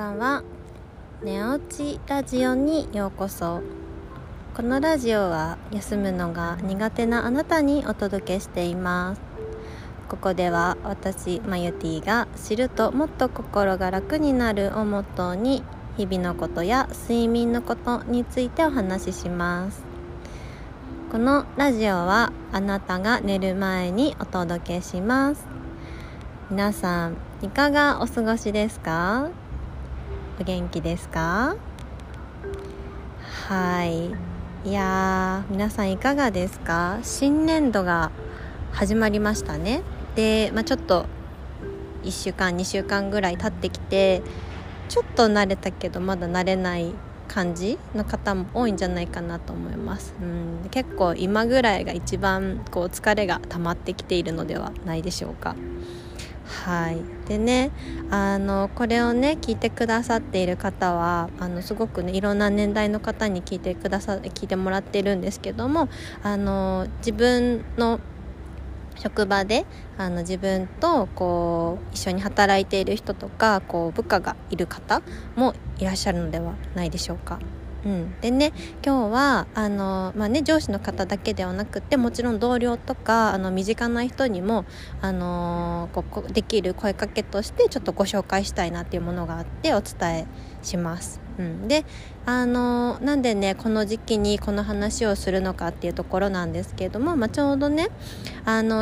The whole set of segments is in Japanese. ばんは。寝落ちラジオにようこそ。このラジオは休むのが苦手なあなたにお届けしています。ここでは私まゆてぃが知るともっと心が楽になるをモットーに、日々のことや睡眠のことについてお話しします。このラジオはあなたが寝る前にお届けします。皆さんいかがお過ごしですか？お元気ですか？いやー、皆さんいかがですか？新年度が始まりましたね。で、ちょっと1週間2週間ぐらい経ってきて、ちょっと慣れたけどまだ慣れない感じの方も多いんじゃないかなと思います。結構今ぐらいが一番疲れが溜まってきているのではないでしょうか。でね、これをね聞いてくださっている方はすごくね、いろんな年代の方に聞いてもらってるんですけども、自分の職場で自分と一緒に働いている人とか部下がいる方もいらっしゃるのではないでしょうか。でね、今日は上司の方だけではなくて、もちろん同僚とか身近な人にもできる声かけとしてちょっとご紹介したいなっていうものがあってお伝えします。でなんでねこの時期にこの話をするのかっていうところなんですけれども、ちょうどね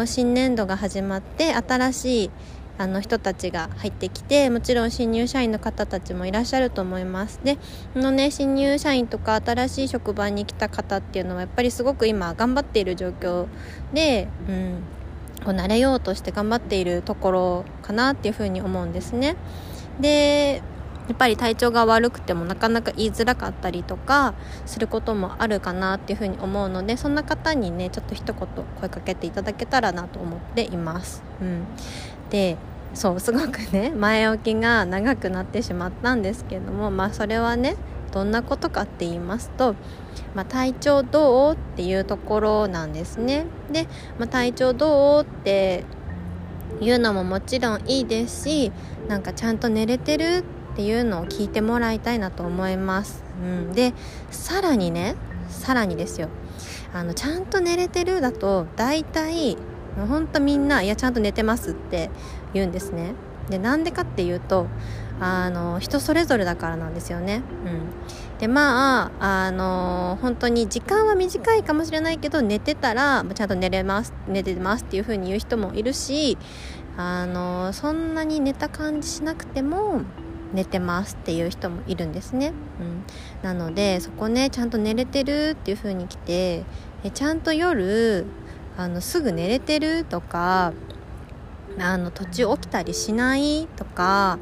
新年度が始まって新しい人たちが入ってきて、もちろん新入社員の方たちもいらっしゃると思います。で新入社員とか新しい職場に来た方っていうのはやっぱりすごく今頑張っている状況で、慣れようとして頑張っているところかなっていうふうに思うんですね。でやっぱり体調が悪くてもなかなか言いづらかったりとかすることもあるかなっていうふうに思うので、そんな方にねちょっと一言声かけていただけたらなと思っています。ですごくね前置きが長くなってしまったんですけれども、それはねどんなことかって言いますと、体調どうっていうところなんですね。で、体調どうっていうのももちろんいいですし、なんかちゃんと寝れてるっていうのを聞いてもらいたいなと思います。でさらにですよ、ちゃんと寝れてるだと大体ほんとみんな、いやちゃんと寝てますって言うんですね。でなんでかっていうと人それぞれだからなんですよね。で本当に時間は短いかもしれないけど、寝てたらちゃんと寝てますっていう風に言う人もいるし、そんなに寝た感じしなくても寝てますっていう人もいるんですね。なのでそこねちゃんと寝れてるっていう風に来て、ちゃんと夜すぐ寝れてるとか途中起きたりしないとか、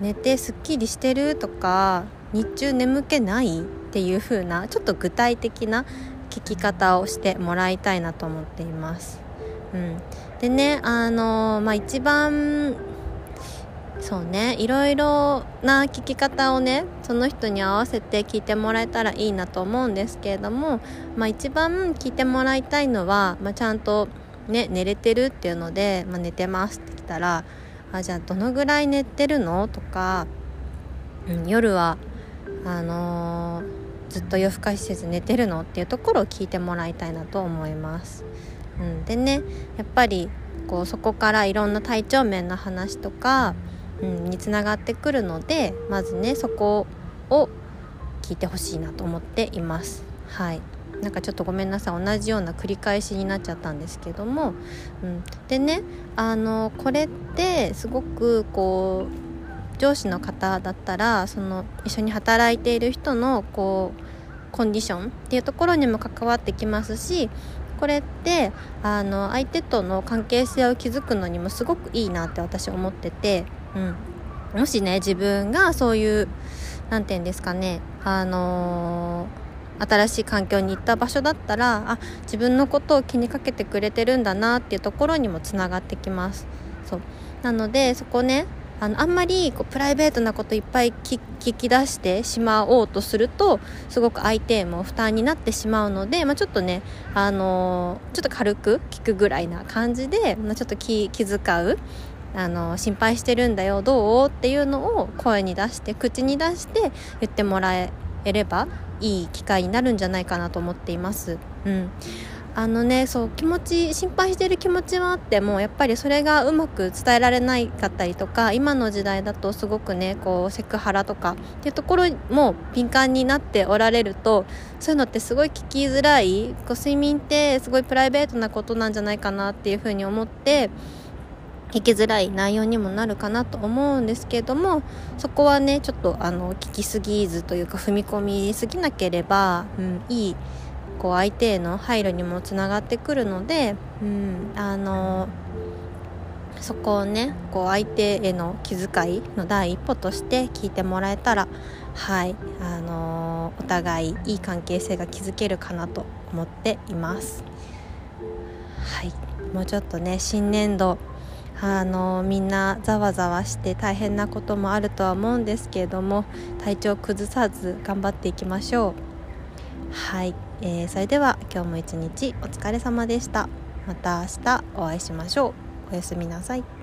寝てすっきりしてるとか、日中眠気ないっていう風なちょっと具体的な聞き方をしてもらいたいなと思っています。でね一番いろいろな聞き方をねその人に合わせて聞いてもらえたらいいなと思うんですけれども、一番聞いてもらいたいのは、ちゃんと、ね、寝れてるっていうので、寝てますって来たら、じゃあどのぐらい寝てるのとか、夜はずっと夜更かしせず寝てるのっていうところを聞いてもらいたいなと思います。でねやっぱりそこからいろんな体調面の話とかにつながってくるので、まずねそこを聞いてほしいなと思っています。なんかちょっとごめんなさい、同じような繰り返しになっちゃったんですけども、でねこれってすごく上司の方だったら一緒に働いている人のコンディションっていうところにも関わってきますし、これって相手との関係性を築くのにもすごくいいなって私思ってて、もしね自分がそういうなんていうんですかね新しい環境に行った場所だったら、自分のことを気にかけてくれてるんだなっていうところにもつながってきます。なのでそこねあんまりプライベートなこといっぱい聞き出してしまおうとすると、すごく相手も負担になってしまうので、ちょっとねちょっと軽く聞くぐらいな感じで、ちょっと気遣う心配してるんだよどうっていうのを声に出して口に出して言ってもらえればいい機会になるんじゃないかなと思っています、うん、そう心配してる気持ちはあってもやっぱりそれがうまく伝えられないかったりとか、今の時代だとすごくねセクハラとかっていうところも敏感になっておられると、そういうのってすごい聞きづらい、睡眠ってすごいプライベートなことなんじゃないかなっていうふうに思って聞きづらい内容にもなるかなと思うんですけれども、そこはねちょっと聞きすぎずというか踏み込みすぎなければ、いい相手への配慮にもつながってくるので、そこをね相手への気遣いの第一歩として聞いてもらえたら、はい、お互いいい関係性が築けるかなと思っています。はい、もうちょっとね新年度みんなざわざわして大変なこともあるとは思うんですけれども、体調崩さず頑張っていきましょう。はい、それでは今日も一日お疲れ様でした。また明日お会いしましょう。おやすみなさい。